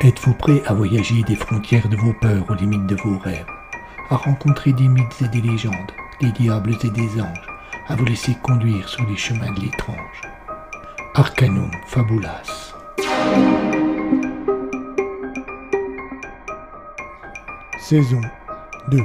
Êtes-vous prêt à voyager des frontières de vos peurs aux limites de vos rêves, à rencontrer des mythes et des légendes, des diables et des anges, à vous laisser conduire sur les chemins de l'étrange? Arcanum Fabulas. Saison 2.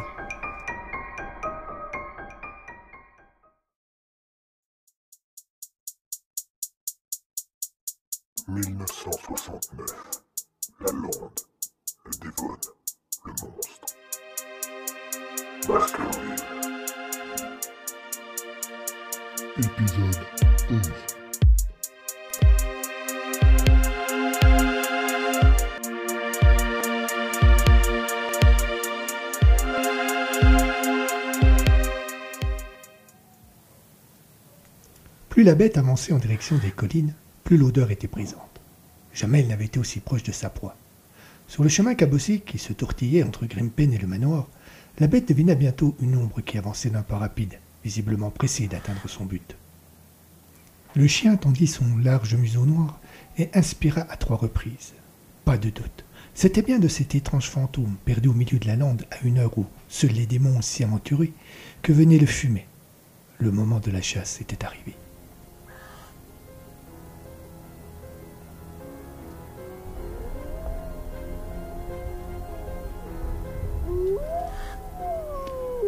Plus la bête avançait en direction des collines, plus l'odeur était présente. Jamais elle n'avait été aussi proche de sa proie. Sur le chemin cabossé qui se tortillait entre Grimpen et le manoir, la bête devina bientôt une ombre qui avançait d'un pas rapide, visiblement pressée d'atteindre son but. Le chien tendit son large museau noir et inspira à 3 reprises. Pas de doute, c'était bien de cet étrange fantôme perdu au milieu de la lande à une heure où seuls les démons s'y aventuraient que venait le fumet. Le moment de la chasse était arrivé.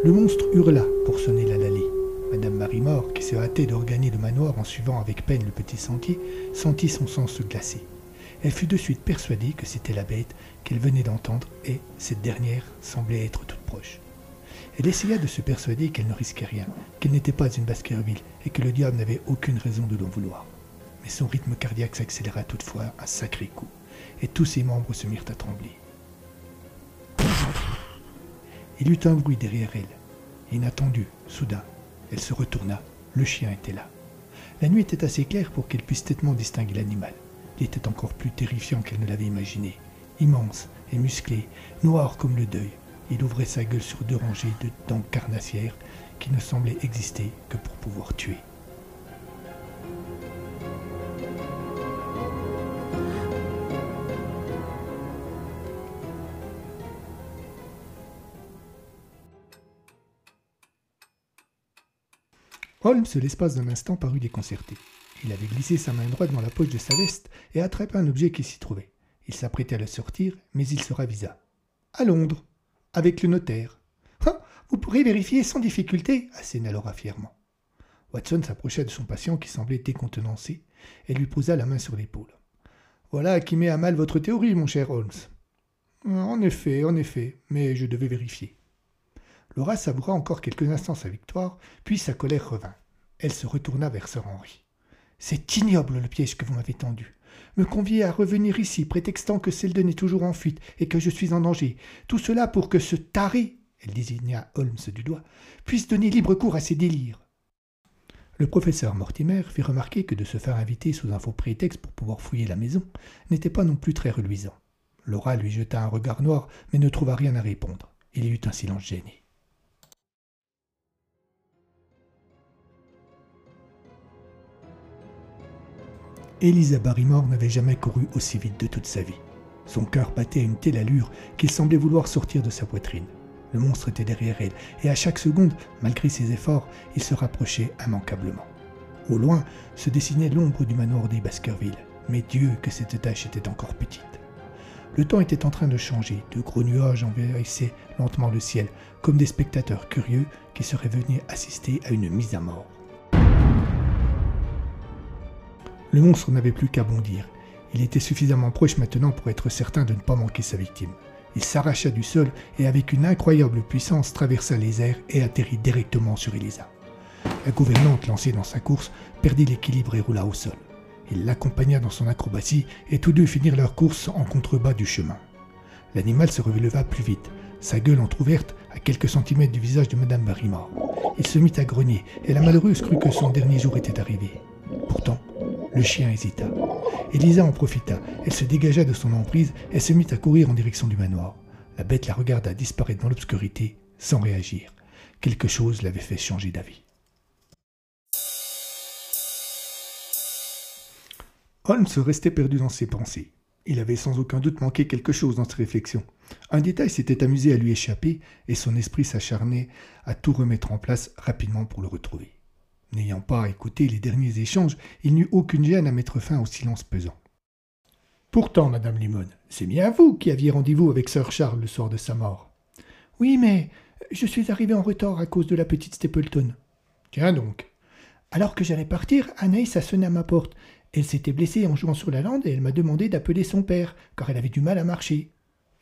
Le monstre hurla pour sonner la lalée. Madame Barimore, qui se hâtait de regagner le manoir en suivant avec peine le petit sentier, sentit son sang se glacer. Elle fut de suite persuadée que c'était la bête qu'elle venait d'entendre et cette dernière semblait être toute proche. Elle essaya de se persuader qu'elle ne risquait rien, qu'elle n'était pas une Baskerville et que le diable n'avait aucune raison de l'en vouloir. Mais son rythme cardiaque s'accéléra toutefois un sacré coup et tous ses membres se mirent à trembler. Il y eut un bruit derrière elle, inattendu, soudain. Elle se retourna, le chien était là. La nuit était assez claire pour qu'elle puisse nettement distinguer l'animal. Il était encore plus terrifiant qu'elle ne l'avait imaginé. Immense et musclé, noir comme le deuil, il ouvrait sa gueule sur 2 rangées de dents carnassières qui ne semblaient exister que pour pouvoir tuer. Holmes, l'espace d'un instant, parut déconcerté. Il avait glissé sa main droite dans la poche de sa veste et attrapa un objet qui s'y trouvait. Il s'apprêtait à le sortir, mais il se ravisa. « À Londres, avec le notaire. Ah, vous pourrez vérifier sans difficulté !» asséna Laura fièrement. Watson s'approcha de son patient qui semblait décontenancé et lui posa la main sur l'épaule. « Voilà qui met à mal votre théorie, mon cher Holmes. »« en effet, mais je devais vérifier. » Laura savoura encore quelques instants sa victoire, puis sa colère revint. Elle se retourna vers Sir Henry. « C'est ignoble le piège que vous m'avez tendu. Me convier à revenir ici, prétextant que Selden est toujours en fuite et que je suis en danger. Tout cela pour que ce taré, elle désigna Holmes du doigt, puisse donner libre cours à ses délires. » Le professeur Mortimer fit remarquer que de se faire inviter sous un faux prétexte pour pouvoir fouiller la maison n'était pas non plus très reluisant. Laura lui jeta un regard noir, mais ne trouva rien à répondre. Il y eut un silence gêné. Elisa Barimore n'avait jamais couru aussi vite de toute sa vie. Son cœur battait à une telle allure qu'il semblait vouloir sortir de sa poitrine. Le monstre était derrière elle, et à chaque seconde, malgré ses efforts, il se rapprochait immanquablement. Au loin se dessinait l'ombre du manoir des Baskerville, mais Dieu que cette tâche était encore petite. Le temps était en train de changer, de gros nuages envahissaient lentement le ciel, comme des spectateurs curieux qui seraient venus assister à une mise à mort. Le monstre n'avait plus qu'à bondir. Il était suffisamment proche maintenant pour être certain de ne pas manquer sa victime. Il s'arracha du sol et avec une incroyable puissance traversa les airs et atterrit directement sur Elisa. La gouvernante, lancée dans sa course, perdit l'équilibre et roula au sol. Il l'accompagna dans son acrobatie et tous deux finirent leur course en contrebas du chemin. L'animal se releva plus vite, sa gueule entrouverte à quelques centimètres du visage de Madame Barimore. Il se mit à grogner et la malheureuse crut que son dernier jour était arrivé. Pourtant, le chien hésita. Elisa en profita, elle se dégagea de son emprise et se mit à courir en direction du manoir. La bête la regarda disparaître dans l'obscurité sans réagir. Quelque chose l'avait fait changer d'avis. Holmes restait perdu dans ses pensées. Il avait sans aucun doute manqué quelque chose dans ses réflexions. Un détail s'était amusé à lui échapper et son esprit s'acharnait à tout remettre en place rapidement pour le retrouver. N'ayant pas écouté les derniers échanges, il n'eut aucune gêne à mettre fin au silence pesant. « Pourtant, madame Limon, c'est bien vous qui aviez rendez-vous avec sir Charles le soir de sa mort. »« Oui, mais je suis arrivé en retard à cause de la petite Stapleton. »« Tiens donc. » »« Alors que j'allais partir, Anaïs a sonné à ma porte. » Elle s'était blessée en jouant sur la lande et elle m'a demandé d'appeler son père, car elle avait du mal à marcher.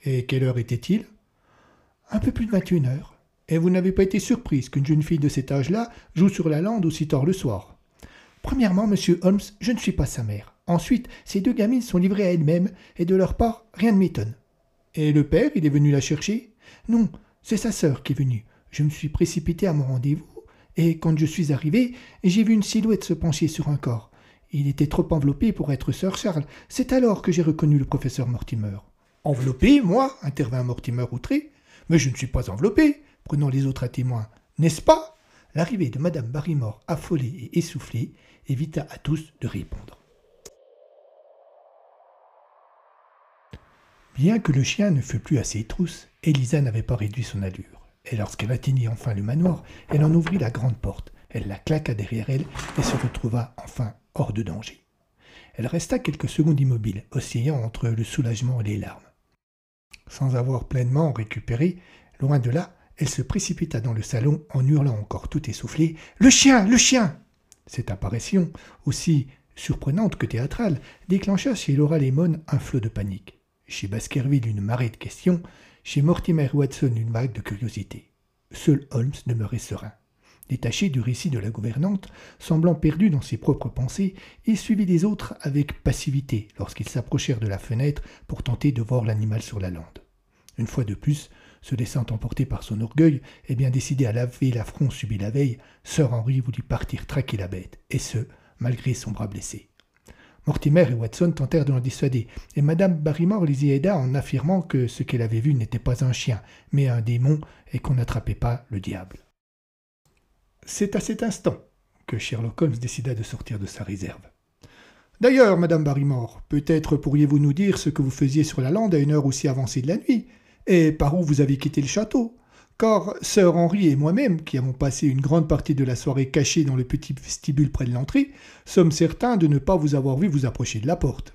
Et quelle heure était-il ? Un peu plus de 21 heures. Et vous n'avez pas été surprise qu'une jeune fille de cet âge-là joue sur la lande aussi tard le soir ? Premièrement, monsieur Holmes, je ne suis pas sa mère. Ensuite, ces deux gamines sont livrées à elles-mêmes, et de leur part, rien ne m'étonne. Et le père, il est venu la chercher ? Non, c'est sa sœur qui est venue. Je me suis précipité à mon rendez-vous, et quand je suis arrivé, j'ai vu une silhouette se pencher sur un corps. Il était trop enveloppé pour être sir Charles. C'est alors que j'ai reconnu le professeur Mortimer. « Enveloppé, moi ?» intervint Mortimer outré. « Mais je ne suis pas enveloppé, prenant les autres à témoin. N'est-ce pas ?» L'arrivée de madame Barimore, affolée et essoufflée, évita à tous de répondre. Bien que le chien ne fût plus à ses trousses, Élisa n'avait pas réduit son allure. Et lorsqu'elle atteignit enfin le manoir, elle en ouvrit la grande porte. Elle la claqua derrière elle et se retrouva enfin hors de danger. Elle resta quelques secondes immobile, oscillant entre le soulagement et les larmes. Sans avoir pleinement récupéré, loin de là, elle se précipita dans le salon en hurlant encore tout essoufflée « Le chien ! Le chien !» Cette apparition, aussi surprenante que théâtrale, déclencha chez Laura Lemon un flot de panique. Chez Baskerville, une marée de questions, chez Mortimer Watson, une vague de curiosité. Seul Holmes demeurait serein. Détaché du récit de la gouvernante, semblant perdu dans ses propres pensées, il suivit les autres avec passivité lorsqu'ils s'approchèrent de la fenêtre pour tenter de voir l'animal sur la lande. Une fois de plus, se laissant emporter par son orgueil et bien décidé à laver l'affront subi la veille, sir Henry voulut partir traquer la bête, et ce, malgré son bras blessé. Mortimer et Watson tentèrent de l'en dissuader, et madame Barimore les y aida en affirmant que ce qu'elle avait vu n'était pas un chien, mais un démon, et qu'on n'attrapait pas le diable. C'est à cet instant que Sherlock Holmes décida de sortir de sa réserve. « D'ailleurs, madame Barimore, peut-être pourriez-vous nous dire ce que vous faisiez sur la lande à une heure aussi avancée de la nuit, et par où vous avez quitté le château, car sir Henry et moi-même, qui avons passé une grande partie de la soirée cachés dans le petit vestibule près de l'entrée, sommes certains de ne pas vous avoir vu vous approcher de la porte. »«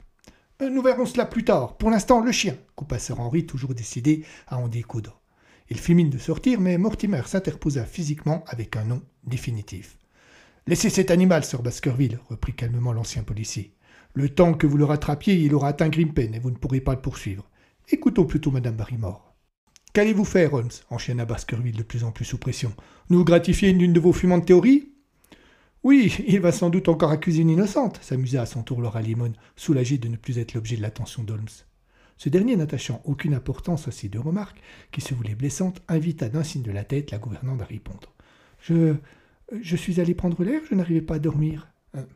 Nous verrons cela plus tard, pour l'instant le chien » coupa sir Henry, toujours décidé à en découdre. Il fit mine de sortir, mais Mortimer s'interposa physiquement avec un nom définitif. « Laissez cet animal, sir Baskerville, » reprit calmement l'ancien policier. « Le temps que vous le rattrapiez, il aura atteint Grimpen et vous ne pourrez pas le poursuivre. Écoutons plutôt madame Barimore. »« Qu'allez-vous faire, Holmes ?» enchaîna Baskerville de plus en plus sous pression. « Nous gratifier d'une de vos fumantes théories ?»« Oui, il va sans doute encore accuser une innocente, » s'amusa à son tour Laura Lemon, soulagée de ne plus être l'objet de l'attention d'Holmes. Ce dernier, n'attachant aucune importance à ces deux remarques, qui se voulaient blessantes, invita d'un signe de la tête la gouvernante à répondre. « Je suis allé prendre l'air, je n'arrivais pas à dormir. »«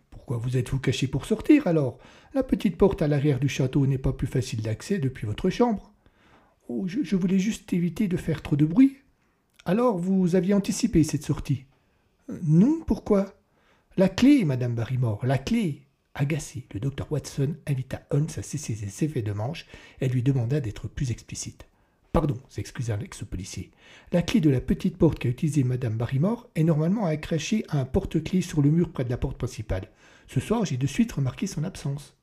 Pourquoi vous êtes-vous caché pour sortir, alors ? La petite porte à l'arrière du château n'est pas plus facile d'accès depuis votre chambre. »« Oh, je voulais juste éviter de faire trop de bruit. »« Alors, vous aviez anticipé cette sortie ?»« Non, pourquoi ? » ?»« La clé, madame Barimore, la clé !» Agacé, le docteur Watson invita Holmes à cesser ses effets de manche et lui demanda d'être plus explicite. « Pardon » s'excusa l'ex-policier. « La clé de la petite porte qu'a utilisée madame Barimore est normalement accrochée à un porte-clés sur le mur près de la porte principale. Ce soir, j'ai de suite remarqué son absence. »«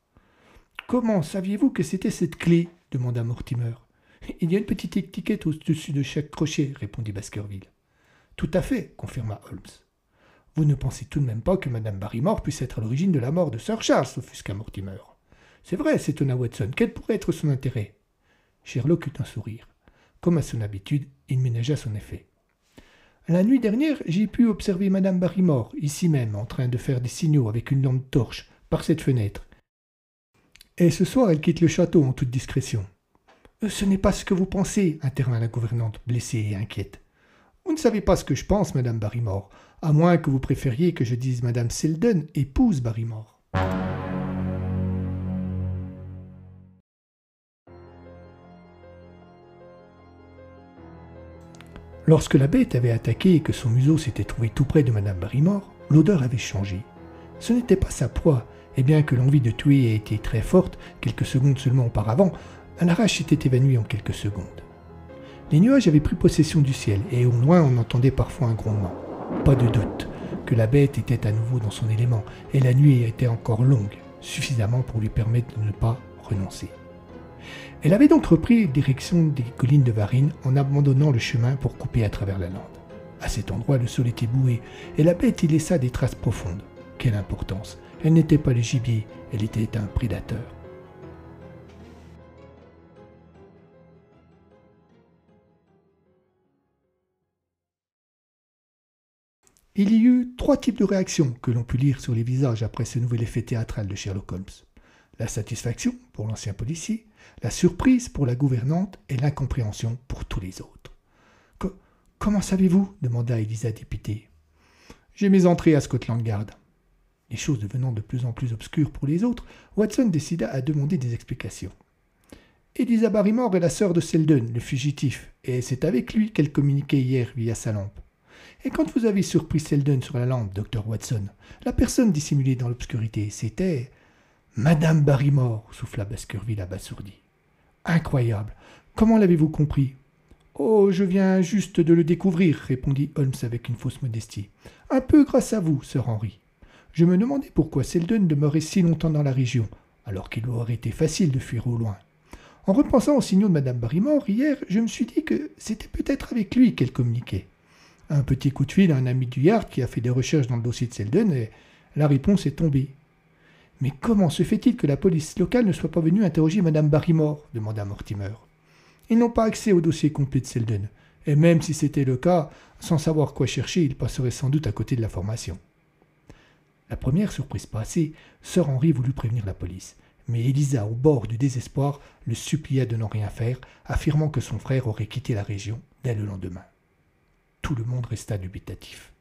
Comment saviez-vous que c'était cette clé ?» demanda Mortimer. « Il y a une petite étiquette au-dessus de chaque crochet » répondit Baskerville. « Tout à fait » confirma Holmes. « Vous ne pensez tout de même pas que madame Barimore puisse être à l'origine de la mort de sir Charles, s'offusqua Mortimer. »« C'est vrai, s'étonna Watson. Quel pourrait être son intérêt ?» Sherlock eut un sourire. Comme à son habitude, il ménagea son effet. « La nuit dernière, j'ai pu observer madame Barimore, ici même, en train de faire des signaux avec une lampe torche, par cette fenêtre. Et ce soir, elle quitte le château en toute discrétion. »« Ce n'est pas ce que vous pensez, » intervint la gouvernante, blessée et inquiète. « Vous ne savez pas ce que je pense, madame Barimore. » à moins que vous préfériez que je dise madame Selden, épouse Barimore. Lorsque la bête avait attaqué et que son museau s'était trouvé tout près de madame Barimore, l'odeur avait changé. Ce n'était pas sa proie, Et bien que l'envie de tuer ait été très forte, quelques secondes seulement auparavant, un arrache s'était évanoui en quelques secondes. Les nuages avaient pris possession du ciel, et au loin on entendait parfois un grondement. Pas de doute que la bête était à nouveau dans son élément, et la nuit était encore longue, suffisamment pour lui permettre de ne pas renoncer. Elle avait donc repris direction des collines de Varine en abandonnant le chemin pour couper à travers la lande. À cet endroit, le sol était boueux, et la bête y laissa des traces profondes. Quelle importance! Elle n'était pas le gibier, elle était un prédateur. Il y eut trois types de réactions que l'on put lire sur les visages après ce nouvel effet théâtral de Sherlock Holmes. La satisfaction pour l'ancien policier, la surprise pour la gouvernante et l'incompréhension pour tous les autres. « Comment savez-vous » demanda Elisa dépitée. « J'ai mes entrées à Scotland Yard. » Les choses devenant de plus en plus obscures pour les autres, Watson décida à demander des explications. « Elisa Barimore est la sœur de Selden, le fugitif, et c'est avec lui qu'elle communiquait hier via sa lampe. Et quand vous avez surpris Selden sur la lampe, docteur Watson, la personne dissimulée dans l'obscurité, c'était... » « Madame Barimore !» souffla Baskerville abasourdi. « Incroyable ! Comment l'avez-vous compris ?»« Oh, je viens juste de le découvrir !» répondit Holmes avec une fausse modestie. « Un peu grâce à vous, sœur Henry. Je me demandais pourquoi Selden demeurait si longtemps dans la région, alors qu'il lui aurait été facile de fuir au loin. En repensant aux signaux de Madame Barimore, hier, je me suis dit que c'était peut-être avec lui qu'elle communiquait. Un petit coup de fil à un ami du Yard qui a fait des recherches dans le dossier de Selden et la réponse est tombée. » « Mais comment se fait-il que la police locale ne soit pas venue interroger Madame Barimore ?» demanda Mortimer. « Ils n'ont pas accès au dossier complet de Selden, et même si c'était le cas, sans savoir quoi chercher, ils passeraient sans doute à côté de la formation. » La première surprise passée, sœur Henry voulut prévenir la police, mais Elisa, au bord du désespoir, le supplia de n'en rien faire, affirmant que son frère aurait quitté la région dès le lendemain. Tout le monde resta dubitatif.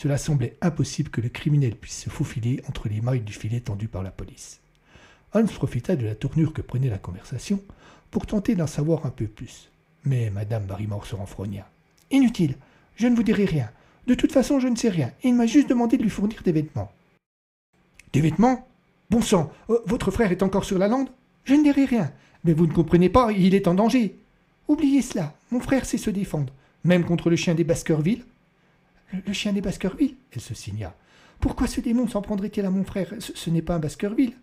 Cela semblait impossible que le criminel puisse se faufiler entre les mailles du filet tendu par la police. Holmes profita de la tournure que prenait la conversation pour tenter d'en savoir un peu plus. Mais Madame Barimore se renfrogna. « Inutile, je ne vous dirai rien. De toute façon, je ne sais rien. Il m'a juste demandé de lui fournir des vêtements. »« Des vêtements ? Bon sang, votre frère est encore sur la lande ? Je ne dirai rien. Mais vous ne comprenez pas, il est en danger. »« Oubliez cela, mon frère sait se défendre, même contre le chien des Baskerville. » Le chien des Baskerville, elle se signa. Pourquoi ce démon s'en prendrait-il à mon frère? Ce n'est pas un Baskerville.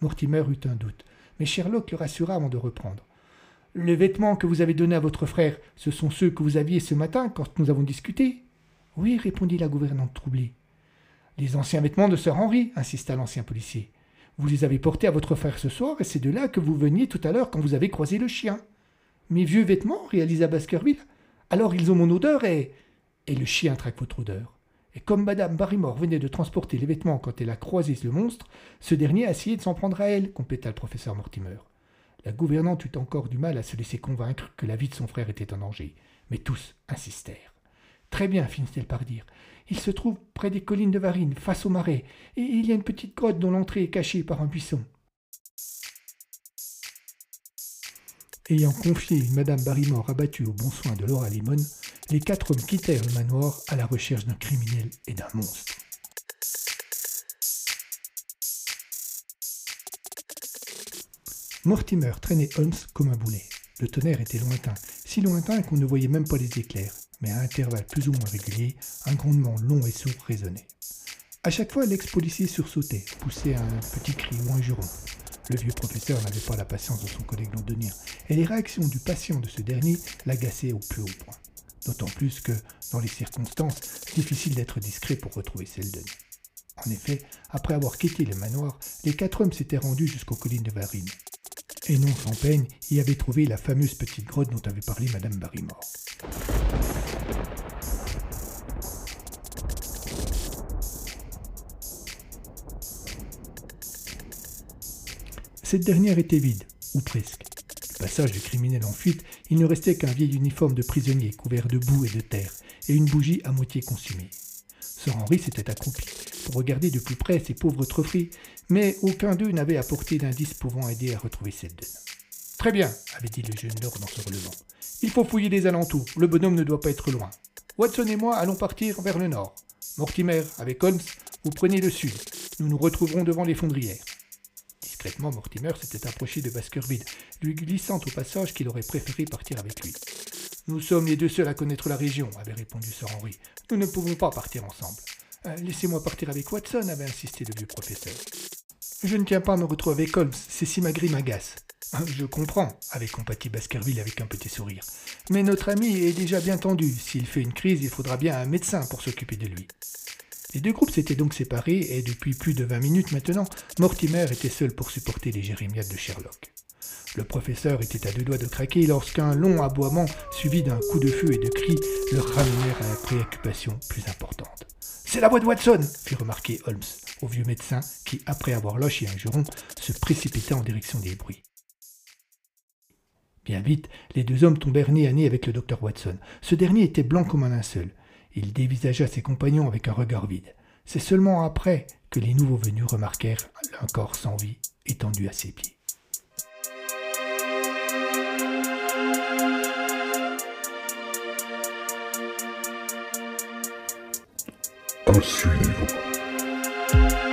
Mortimer eut un doute, mais Sherlock le rassura avant de reprendre. Les vêtements que vous avez donnés à votre frère, ce sont ceux que vous aviez ce matin quand nous avons discuté? Oui, répondit la gouvernante troublée. Les anciens vêtements de sœur Henry, insista l'ancien policier. Vous les avez portés à votre frère ce soir et c'est de là que vous veniez tout à l'heure quand vous avez croisé le chien. Mes vieux vêtements, réalisa Baskerville. Alors ils ont mon odeur et... « Et le chien traque votre odeur. » Et comme Madame Barimore venait de transporter les vêtements quand elle a croisé le monstre, ce dernier a essayé de s'en prendre à elle, compléta le professeur Mortimer. La gouvernante eut encore du mal à se laisser convaincre que la vie de son frère était en danger, mais tous insistèrent. « Très bien, finit-elle par dire. Il se trouve près des collines de Varine, face au marais, et il y a une petite grotte dont l'entrée est cachée par un buisson. » Ayant confié Madame Barimore abattue au bon soin de Laura Limon, les quatre hommes quittèrent le manoir à la recherche d'un criminel et d'un monstre. Mortimer traînait Holmes comme un boulet. Le tonnerre était lointain, si lointain qu'on ne voyait même pas les éclairs, mais à intervalles plus ou moins réguliers, un grondement long et sourd résonnait. À chaque fois, l'ex-policier sursautait, poussait un petit cri ou un juron. Le vieux professeur n'avait pas la patience de son collègue londonien, et les réactions du patient de ce dernier l'agaçaient au plus haut point. D'autant plus que, dans les circonstances, difficile d'être discret pour retrouver Selden. En effet, après avoir quitté le manoir, les quatre hommes s'étaient rendus jusqu'aux collines de Varine. Et non sans peine, y avaient trouvé la fameuse petite grotte dont avait parlé Madame Barimore. Cette dernière était vide, ou presque. Du passage du criminel en fuite, il ne restait qu'un vieil uniforme de prisonnier couvert de boue et de terre, et une bougie à moitié consumée. Sir Henry s'était accroupi pour regarder de plus près ces pauvres trophées, mais aucun d'eux n'avait apporté d'indice pouvant aider à retrouver Selden. « Très bien », avait dit le jeune lord en se relevant. « Il faut fouiller les alentours, le bonhomme ne doit pas être loin. Watson et moi allons partir vers le nord. Mortimer, avec Holmes, vous prenez le sud. Nous nous retrouverons devant les fondrières. Discrètement, Mortimer s'était approché de Baskerville, lui glissant au passage qu'il aurait préféré partir avec lui. « Nous sommes les deux seuls à connaître la région, » avait répondu Sir Henry. « Nous ne pouvons pas partir ensemble. »« Laissez-moi partir avec Watson » avait insisté le vieux professeur. « Je ne tiens pas à me retrouver avec Holmes, c'est si ma grille m'agace. »« Je comprends » avait compati Baskerville avec un petit sourire. « Mais notre ami est déjà bien tendu. S'il fait une crise, il faudra bien un médecin pour s'occuper de lui. » Les deux groupes s'étaient donc séparés, et depuis plus de 20 minutes maintenant, Mortimer était seul pour supporter les jérémiades de Sherlock. Le professeur était à deux doigts de craquer lorsqu'un long aboiement, suivi d'un coup de feu et de cris, leur ramenèrent à la préoccupation plus importante. « C'est la voix de Watson !» fit remarquer Holmes, au vieux médecin qui, après avoir lâché un juron, se précipita en direction des bruits. Bien vite, les deux hommes tombèrent nez à nez avec le docteur Watson. Ce dernier était blanc comme un linceul. Il dévisagea ses compagnons avec un regard vide. C'est seulement après que les nouveaux venus remarquèrent un corps sans vie étendu à ses pieds. Ensuivez-vous.